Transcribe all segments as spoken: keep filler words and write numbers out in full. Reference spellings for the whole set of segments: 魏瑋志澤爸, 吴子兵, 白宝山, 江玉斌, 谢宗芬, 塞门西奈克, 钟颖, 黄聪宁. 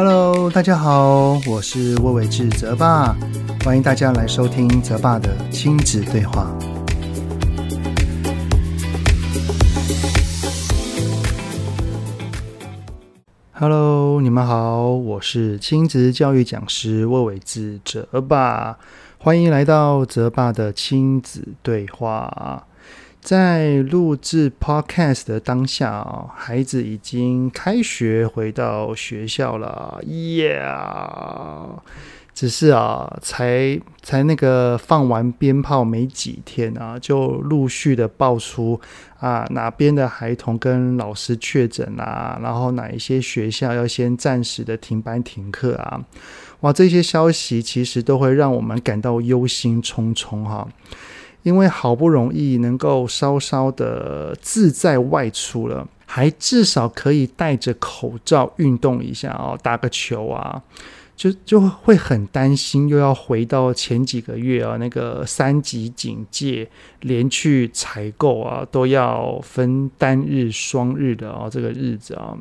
Hello， 大家好，我是魏瑋志澤爸，欢迎大家来收听澤爸的亲子对话。Hello， 你们好，我是亲子教育讲师魏瑋志澤爸，欢迎来到澤爸的亲子对话。在录制 podcast 的当下、哦、孩子已经开学回到学校了，耶、yeah! ！只是啊，才才那个放完鞭炮没几天啊，就陆续的爆出啊哪边的孩童跟老师确诊啊，然后哪一些学校要先暂时的停班停课啊，哇，这些消息其实都会让我们感到忧心忡忡哈。因为好不容易能够稍稍的自在外出了，还至少可以戴着口罩运动一下哦，打个球啊，就就会很担心又要回到前几个月啊那个三级警戒，连去采购啊都要分单日双日的哦这个日子啊。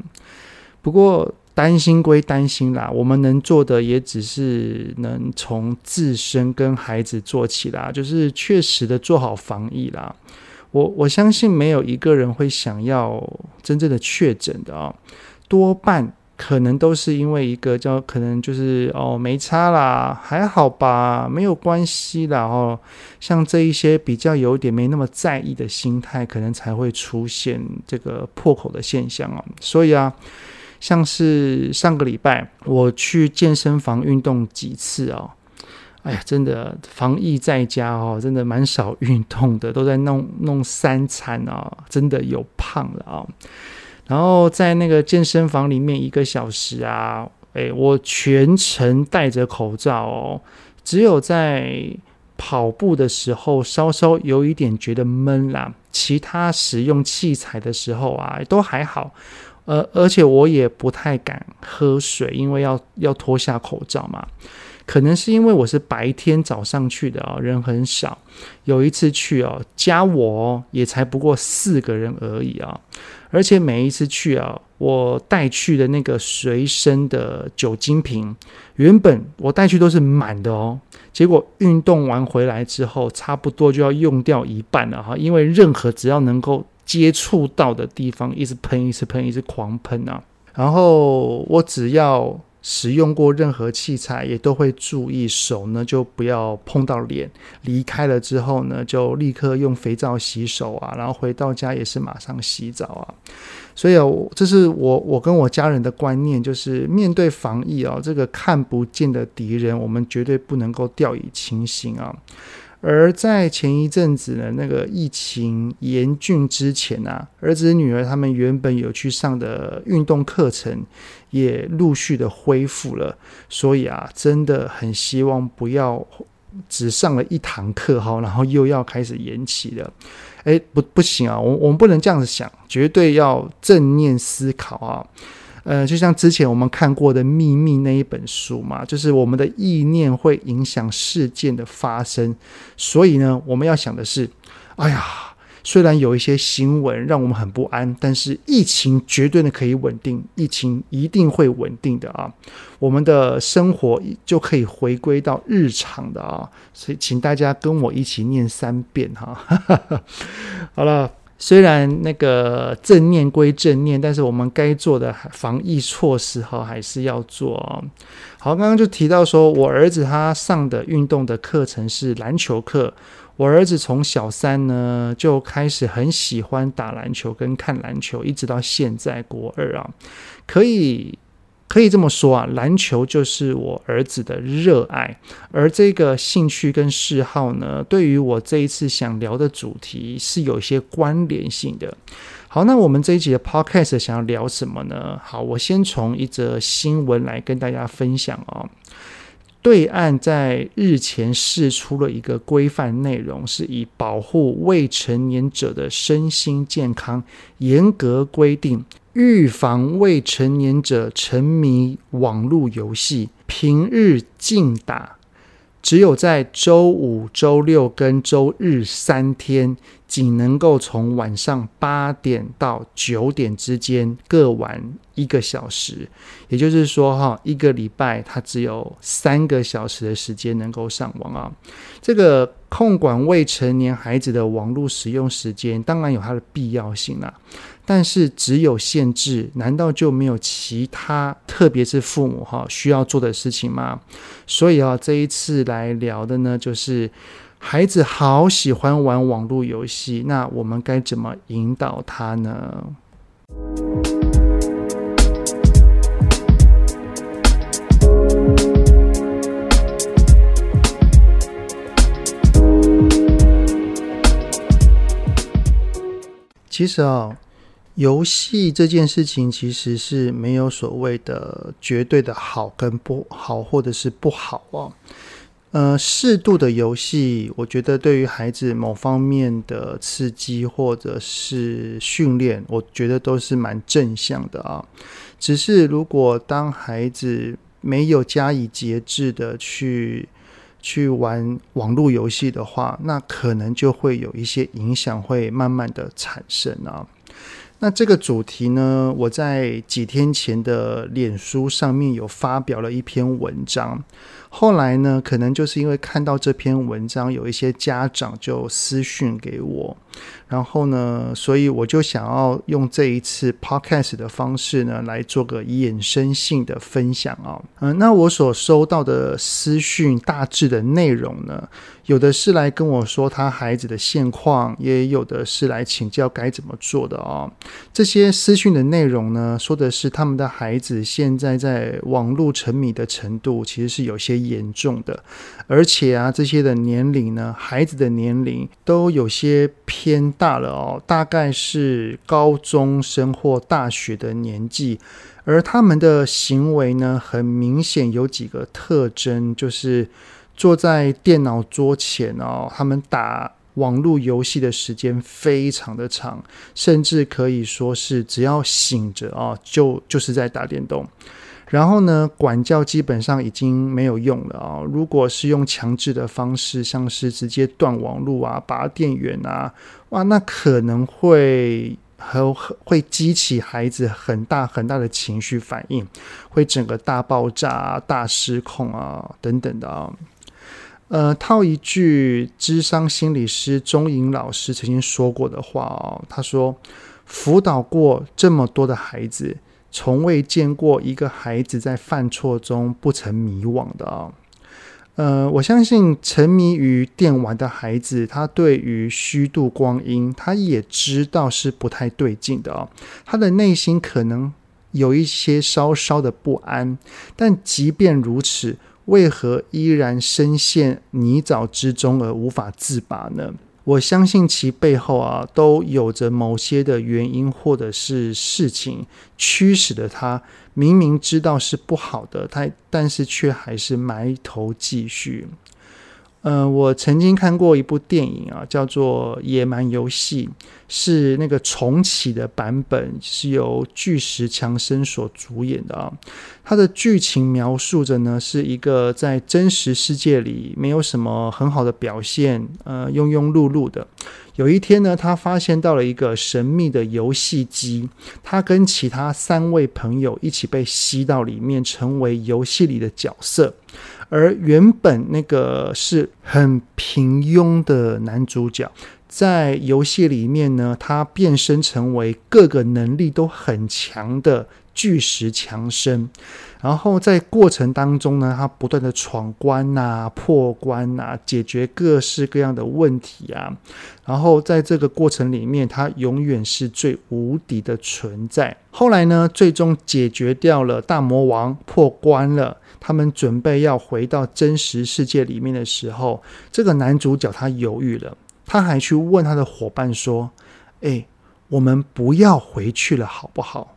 不过担心归担心啦，我们能做的也只是能从自身跟孩子做起啦，就是确实的做好防疫啦。我我相信没有一个人会想要真正的确诊的啊、哦，多半可能都是因为一个叫可能就是哦没差啦，还好吧，没有关系啦哦，像这一些比较有点没那么在意的心态，可能才会出现这个破口的现象哦。所以啊。像是上个礼拜我去健身房运动几次哦，哎呀，真的防疫在家哦，真的蛮少运动的，都在弄弄三餐哦，真的有胖了哦。然后在那个健身房里面一个小时啊，哎，我全程戴着口罩哦，只有在跑步的时候稍稍有一点觉得闷啦，其他使用器材的时候啊都还好。呃，而且我也不太敢喝水，因为要要脱下口罩嘛。可能是因为我是白天早上去的哦，人很少。有一次去哦，加我、哦、也才不过四个人而已啊、哦。而且每一次去啊，我带去的那个随身的酒精瓶，原本我带去都是满的哦。结果运动完回来之后，差不多就要用掉一半了哈，因为任何只要能够接触到的地方一直喷一直喷一直狂喷啊，然后我只要使用过任何器材也都会注意手呢就不要碰到脸，离开了之后呢就立刻用肥皂洗手啊，然后回到家也是马上洗澡啊。所以、啊、这是我我跟我家人的观念，就是面对防疫啊这个看不见的敌人，我们绝对不能够掉以轻心啊。而在前一阵子呢，那个疫情严峻之前啊，儿子女儿他们原本有去上的运动课程也陆续的恢复了，所以啊，真的很希望不要只上了一堂课哈，然后又要开始延期了。哎，不，不行啊，我我们不能这样子想，绝对要正念思考啊。呃，就像之前我们看过的《秘密》那一本书嘛，就是我们的意念会影响事件的发生，所以呢，我们要想的是，哎呀，虽然有一些新闻让我们很不安，但是疫情绝对的可以稳定，疫情一定会稳定的啊，我们的生活就可以回归到日常的啊，所以请大家跟我一起念三遍哈、啊，好了。虽然那个正念归正念，但是我们该做的防疫措施还是要做、哦、好，刚刚就提到说我儿子他上的运动的课程是篮球课，我儿子从小三呢就开始很喜欢打篮球跟看篮球，一直到现在国二啊，可以可以这么说啊，篮球就是我儿子的热爱，而这个兴趣跟嗜好呢，对于我这一次想聊的主题是有一些关联性的。好，那我们这一集的 podcast 想要聊什么呢？好，我先从一则新闻来跟大家分享哦。对岸在日前释出了一个规范内容，是以保护未成年者的身心健康，严格规定预防未成年者沉迷网络游戏，平日禁打，只有在周五、周六跟周日三天仅能够从晚上八点到九点之间各玩一个小时，也就是说一个礼拜它只有三个小时的时间能够上网啊。这个控管未成年孩子的网络使用时间当然有它的必要性啦、啊，但是只有限制难道就没有其他特别是父母需要做的事情吗？所以这一次来聊的呢，就是孩子好喜欢玩网络游戏，那我们该怎么引导他呢？其实哦，游戏这件事情其实是没有所谓的绝对的好跟不好，或者是不好哦。呃，适度的游戏，我觉得对于孩子某方面的刺激或者是训练，我觉得都是蛮正向的啊。只是如果当孩子没有加以节制的去去玩网络游戏的话，那可能就会有一些影响会慢慢的产生啊。那这个主题呢，我在几天前的脸书上面有发表了一篇文章，后来呢，可能就是因为看到这篇文章，有一些家长就私讯给我，然后呢，所以我就想要用这一次 podcast 的方式呢，来做个衍生性的分享啊、哦。嗯，那我所收到的私讯大致的内容呢，有的是来跟我说他孩子的现况，也有的是来请教该怎么做的哦。这些私讯的内容呢，说的是他们的孩子现在在网络沉迷的程度其实是有些严重的，而且啊，这些的年龄呢，孩子的年龄都有些偏大了哦，大概是高中生或大学的年纪，而他们的行为呢，很明显有几个特征，就是坐在电脑桌前哦，他们打网络游戏的时间非常的长，甚至可以说是只要醒着啊，就就是在打电动。然后呢，管教基本上已经没有用了啊、哦。如果是用强制的方式，像是直接断网路啊、拔电源啊，哇，那可能会和会激起孩子很大很大的情绪反应，会整个大爆炸、啊、大失控啊等等的啊、哦。呃，套一句諮商心理师钟颖老师曾经说过的话哦，他说，辅导过这么多的孩子，从未见过一个孩子在犯错中不曾迷惘的哦。呃，我相信沉迷于电玩的孩子，他对于虚度光阴，他也知道是不太对劲的哦，他的内心可能有一些稍稍的不安，但即便如此，为何依然深陷泥沼之中而无法自拔呢？我相信其背后啊，都有着某些的原因或者是事情驱使的他，明明知道是不好的，他但是却还是埋头继续。呃，我曾经看过一部电影啊，叫做《野蛮游戏》，是那个重启的版本，是由巨石强森所主演的啊。它的剧情描述着呢，是一个在真实世界里没有什么很好的表现，呃，庸庸碌碌的。有一天呢，他发现到了一个神秘的游戏机，他跟其他三位朋友一起被吸到里面，成为游戏里的角色。而原本那个是很平庸的男主角，在游戏里面呢，他变身成为各个能力都很强的巨石强森，然后在过程当中呢，他不断的闯关啊、破关啊，解决各式各样的问题啊，然后在这个过程里面，他永远是最无敌的存在。后来呢，最终解决掉了大魔王，破关了，他们准备要回到真实世界里面的时候，这个男主角他犹豫了，他还去问他的伙伴说，诶，我们不要回去了好不好？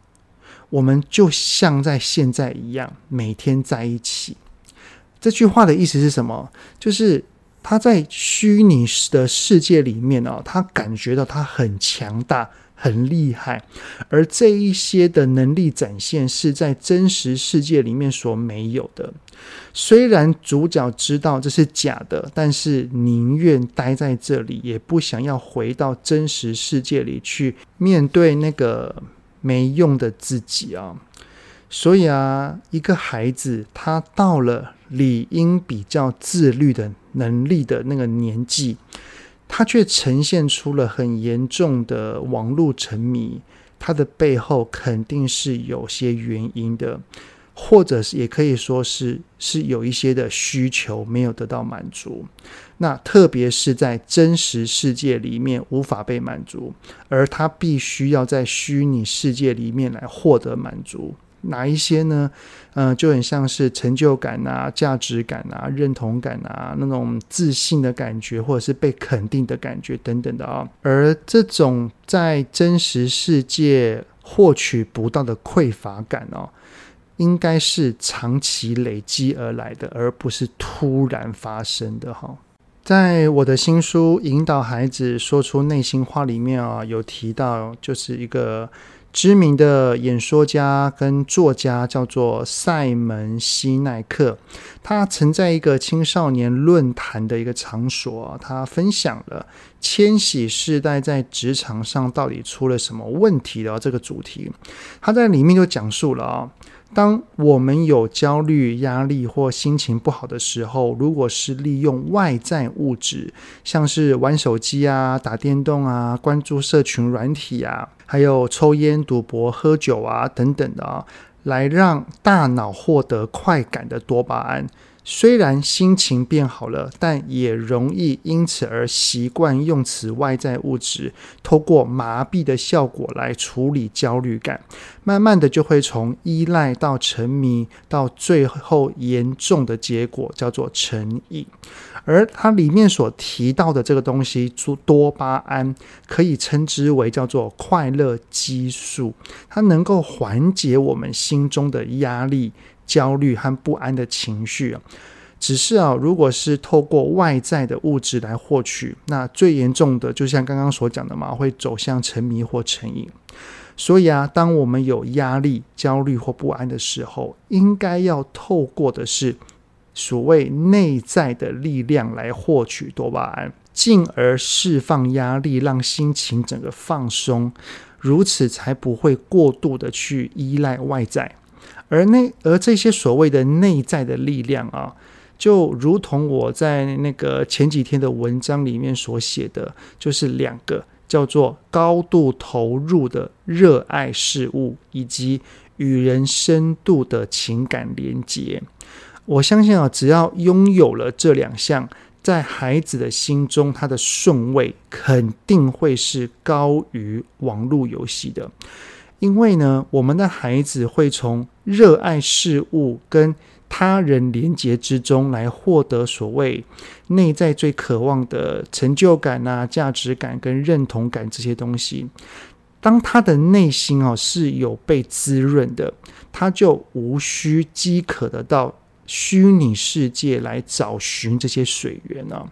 我们就像在现在一样，每天在一起。这句话的意思是什么？就是他在虚拟的世界里面啊，他感觉到他很强大、很厉害，而这一些的能力展现是在真实世界里面所没有的。虽然主角知道这是假的，但是宁愿待在这里，也不想要回到真实世界里去面对那个没用的自己啊。所以啊，一个孩子他到了理应比较自律的能力的那个年纪，他却呈现出了很严重的网络沉迷，他的背后肯定是有些原因的，或者也可以说是是有一些的需求没有得到满足，那特别是在真实世界里面无法被满足，而他必须要在虚拟世界里面来获得满足。哪一些呢？呃，就很像是成就感啊、价值感啊、认同感啊，那种自信的感觉，或者是被肯定的感觉等等的啊。而这种在真实世界获取不到的匮乏感哦，应该是长期累积而来的，而不是突然发生的哈。在我的新书《引导孩子说出内心话》里面啊，有提到就是一个知名的演说家跟作家叫做塞门西奈克，他曾在一个青少年论坛的一个场所，他分享了千禧世代在职场上到底出了什么问题的这个主题。他在里面就讲述了啊，当我们有焦虑、压力或心情不好的时候，如果是利用外在物质，像是玩手机啊、打电动啊、关注社群软体啊，还有抽烟、赌博、喝酒啊等等的啊，来让大脑获得快感的多巴胺，虽然心情变好了，但也容易因此而习惯用此外在物质，透过麻痹的效果来处理焦虑感，慢慢的就会从依赖到沉迷，到最后严重的结果叫做成瘾。而它里面所提到的这个东西多巴胺，可以称之为叫做快乐激素，它能够缓解我们心中的压力、焦虑和不安的情绪。只是啊，如果是透过外在的物质来获取，那最严重的就像刚刚所讲的嘛，会走向沉迷或成瘾。所以啊，当我们有压力、焦虑或不安的时候，应该要透过的是所谓内在的力量来获取多巴胺，进而释放压力，让心情整个放松，如此才不会过度的去依赖外在。而那而这些所谓的内在的力量啊，就如同我在那个前几天的文章里面所写的，就是两个叫做高度投入的热爱事物，以及与人深度的情感连结。我相信啊，只要拥有了这两项，在孩子的心中，他的顺位肯定会是高于网络游戏的。因为呢，我们的孩子会从热爱事物跟他人连结之中来获得所谓内在最渴望的成就感啊、价值感跟认同感这些东西。当他的内心哦是有被滋润的，他就无需饥渴得到虚拟世界来找寻这些水源啊。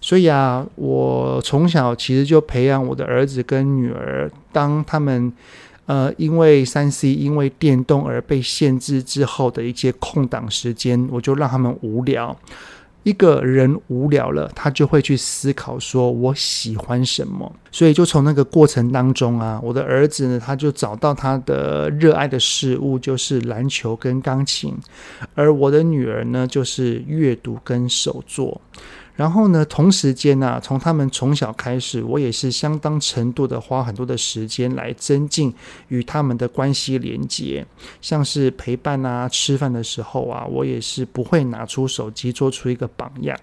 所以啊，我从小其实就培养我的儿子跟女儿，当他们呃，因为 三 C 因为电动而被限制之后的一些空档时间，我就让他们无聊。一个人无聊了，他就会去思考说我喜欢什么，所以就从那个过程当中啊，我的儿子呢，他就找到他的热爱的事物，就是篮球跟钢琴，而我的女儿呢，就是阅读跟手作。然后呢，同时间啊，从他们从小开始，我也是相当程度的花很多的时间来增进与他们的关系连结，像是陪伴啊、吃饭的时候啊，我也是不会拿出手机做出一个榜样。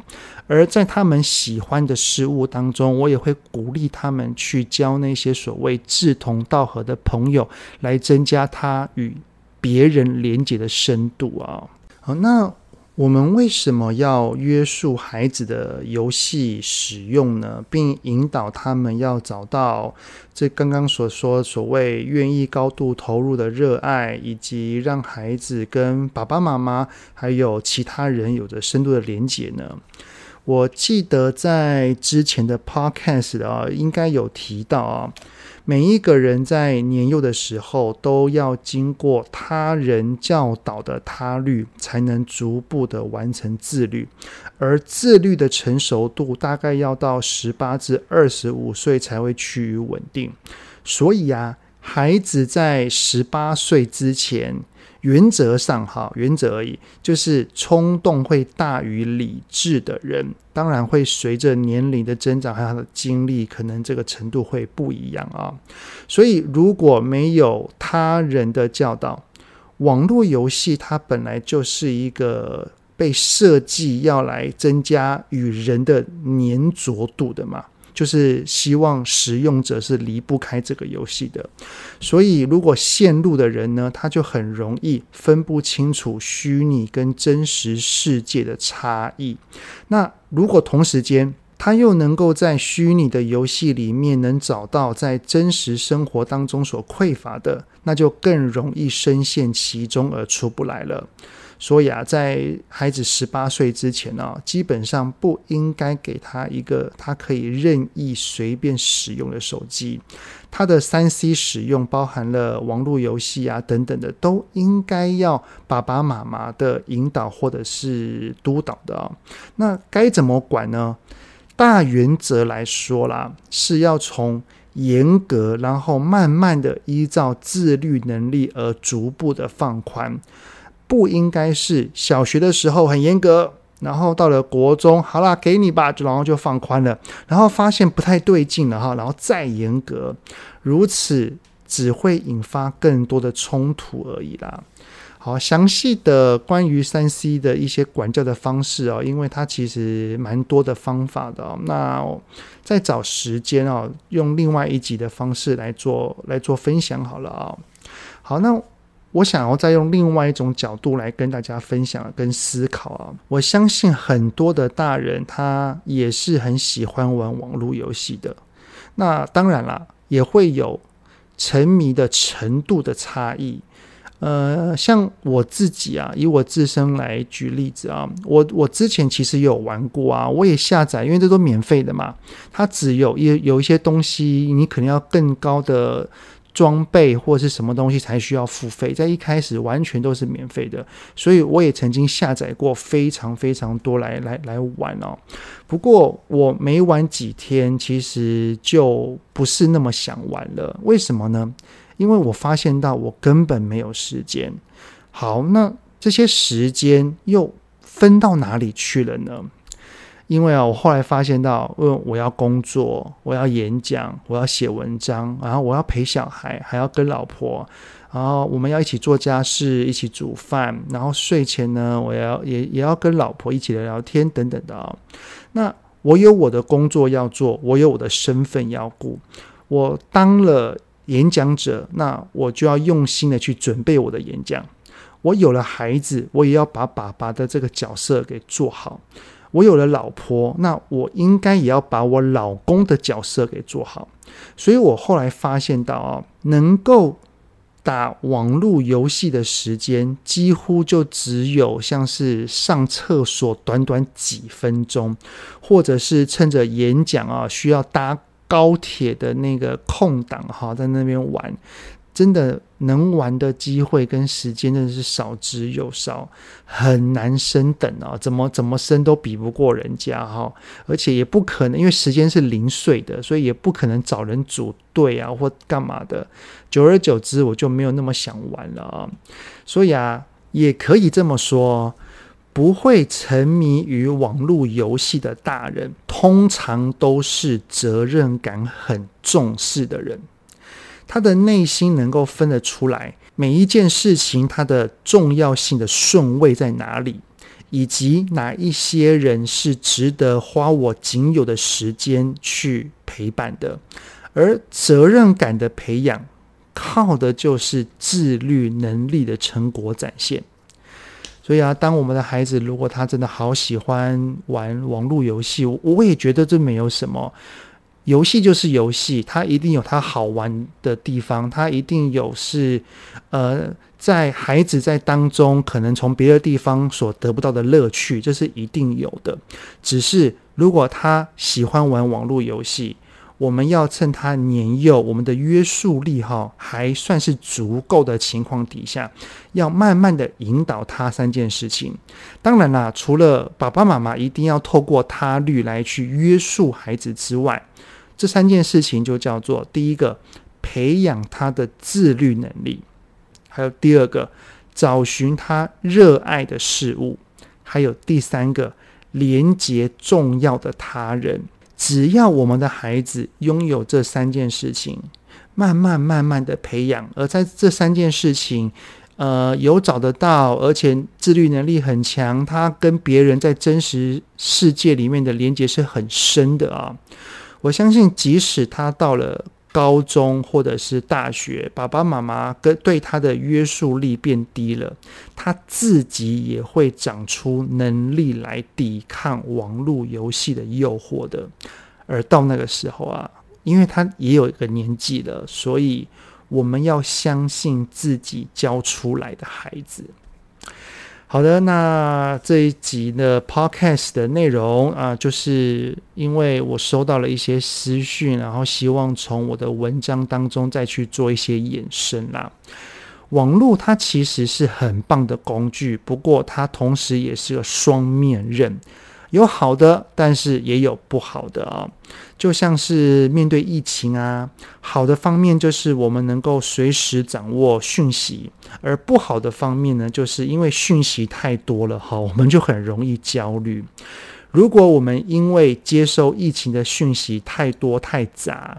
而在他们喜欢的事物当中，我也会鼓励他们去交那些所谓志同道合的朋友，来增加他与别人连结的深度啊。好，那我们为什么要约束孩子的游戏使用呢？并引导他们要找到这刚刚所说所谓愿意高度投入的热爱，以及让孩子跟爸爸妈妈还有其他人有着深度的连结呢？我记得在之前的 podcast 啊，应该有提到啊，每一个人在年幼的时候都要经过他人教导的他律，才能逐步的完成自律，而自律的成熟度大概要到十八至二十五岁才会趋于稳定。所以啊，孩子在十八岁之前，原则上哈，原则而已，就是冲动会大于理智的人，当然会随着年龄的增长和他的经历，可能这个程度会不一样啊。所以如果没有他人的教导，网络游戏它本来就是一个被设计要来增加与人的粘着度的嘛，就是希望使用者是离不开这个游戏的。所以如果陷入的人呢，他就很容易分不清楚虚拟跟真实世界的差异。那如果同时间他又能够在虚拟的游戏里面能找到在真实生活当中所匮乏的，那就更容易深陷其中而出不来了。所以啊，在孩子十八岁之前啊，基本上不应该给他一个他可以任意随便使用的手机。他的 三 C 使用包含了网络游戏啊等等的，都应该要爸爸妈妈的引导或者是督导的啊。那该怎么管呢？大原则来说啦，是要从严格，然后慢慢的依照自律能力而逐步的放宽。不应该是小学的时候很严格，然后到了国中，好啦，给你吧，然后就放宽了，然后发现不太对劲了哈，然后再严格，如此只会引发更多的冲突而已啦。好，详细的关于 三 C 的一些管教的方式哦，因为它其实蛮多的方法的哦，那再找时间哦，用另外一集的方式来做来做分享好了哦。好，那我想要再用另外一种角度来跟大家分享跟思考啊。我相信很多的大人他也是很喜欢玩网络游戏的，那当然啦，也会有沉迷的程度的差异。呃，像我自己啊，以我自身来举例子啊，我我之前其实也有玩过啊，我也下载，因为这都免费的嘛，它只有有一些东西你可能要更高的装备或是什么东西才需要付费，在一开始完全都是免费的，所以我也曾经下载过非常非常多来来来玩哦。不过我没玩几天，其实就不是那么想玩了。为什么呢？因为我发现到我根本没有时间。好，那这些时间又分到哪里去了呢？因为啊，我后来发现到，因为我要工作，我要演讲，我要写文章，然后我要陪小孩，还要跟老婆，然后我们要一起做家事，一起煮饭，然后睡前呢，我要也也要跟老婆一起聊聊天等等的哦。那我有我的工作要做，我有我的身份要顾，我当了演讲者，那我就要用心的去准备我的演讲。我有了孩子，我也要把爸爸的这个角色给做好。我有了老婆，那我应该也要把我老公的角色给做好。所以我后来发现到啊，能够打网络游戏的时间几乎就只有像是上厕所短短几分钟，或者是趁着演讲啊需要搭高铁的那个空档哈，在那边玩。真的能玩的机会跟时间真的是少之又少，很难升等啊、哦！怎么怎么升都比不过人家哈、哦，而且也不可能，因为时间是零碎的，所以也不可能找人组队啊或干嘛的。久而久之，我就没有那么想玩了啊、哦！所以啊，也可以这么说，不会沉迷于网络游戏的大人，通常都是责任感很重视的人。他的内心能够分得出来每一件事情它的重要性的顺位在哪里，以及哪一些人是值得花我仅有的时间去陪伴的。而责任感的培养靠的就是自律能力的成果展现。所以啊，当我们的孩子如果他真的好喜欢玩网络游戏，我也觉得这没有什么，游戏就是游戏，它一定有它好玩的地方，它一定有是呃，在孩子在当中可能从别的地方所得不到的乐趣，这是一定有的。只是如果他喜欢玩网络游戏，我们要趁他年幼，我们的约束力哈还算是足够的情况底下，要慢慢的引导他三件事情。当然啦，除了爸爸妈妈一定要透过他律来去约束孩子之外，这三件事情就叫做：第一个，培养他的自律能力；还有第二个，找寻他热爱的事物；还有第三个，连结重要的他人。只要我们的孩子拥有这三件事情，慢慢慢慢的培养，而在这三件事情呃，有找得到，而且自律能力很强，他跟别人在真实世界里面的连结是很深的啊。我相信即使他到了高中或者是大学，爸爸妈妈跟对他的约束力变低了，他自己也会长出能力来抵抗网络游戏的诱惑的。而到那个时候啊，因为他也有一个年纪了，所以我们要相信自己教出来的孩子。好的，那这一集的 podcast 的内容啊，就是因为我收到了一些私讯，然后希望从我的文章当中再去做一些延伸啦。网络它其实是很棒的工具，不过它同时也是个双面刃，有好的，但是也有不好的啊、哦。就像是面对疫情啊，好的方面就是我们能够随时掌握讯息，而不好的方面呢，就是因为讯息太多了哈，我们就很容易焦虑。如果我们因为接受疫情的讯息太多太杂，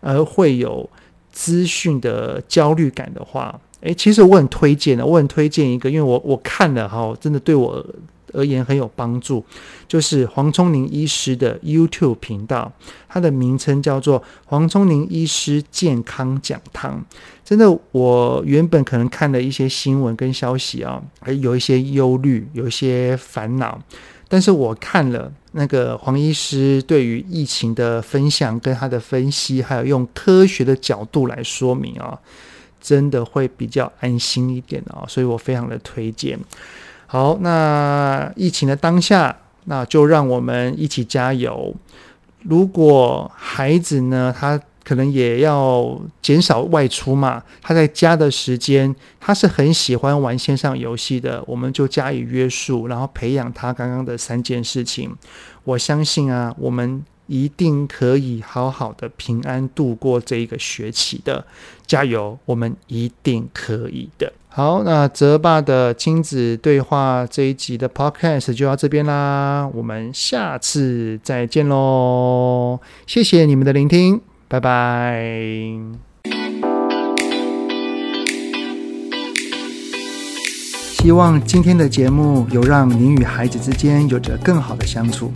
而会有资讯的焦虑感的话，诶，其实我很推荐的，我很推荐一个，因为我我看了哈，真的对我而言很有帮助，就是黄聪宁医师的 YouTube 频道，它的名称叫做黄聪宁医师健康讲堂。真的，我原本可能看了一些新闻跟消息啊，有一些忧虑，有一些烦恼，但是我看了那个黄医师对于疫情的分享跟他的分析，还有用科学的角度来说明啊，真的会比较安心一点啊，所以我非常的推荐。好，那疫情的当下，那就让我们一起加油。如果孩子呢，他可能也要减少外出嘛，他在家的时间，他是很喜欢玩线上游戏的，我们就加以约束，然后培养他刚刚的三件事情。我相信啊，我们一定可以好好的平安度过这一个学期的，加油，我们一定可以的。好，那泽爸的亲子对话这一集的 podcast 就到这边啦，我们下次再见咯，谢谢你们的聆听，拜拜。希望今天的节目有让您与孩子之间有着更好的相处，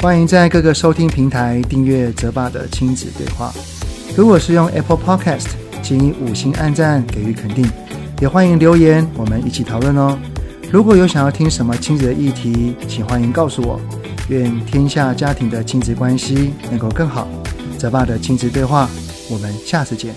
欢迎在各个收听平台订阅泽爸的亲子对话。如果是用 Apple Podcast， 请以五星按赞给予肯定，也欢迎留言，我们一起讨论哦。如果有想要听什么亲子的议题，请欢迎告诉我。愿天下家庭的亲子关系能够更好。泽爸的亲子对话，我们下次见。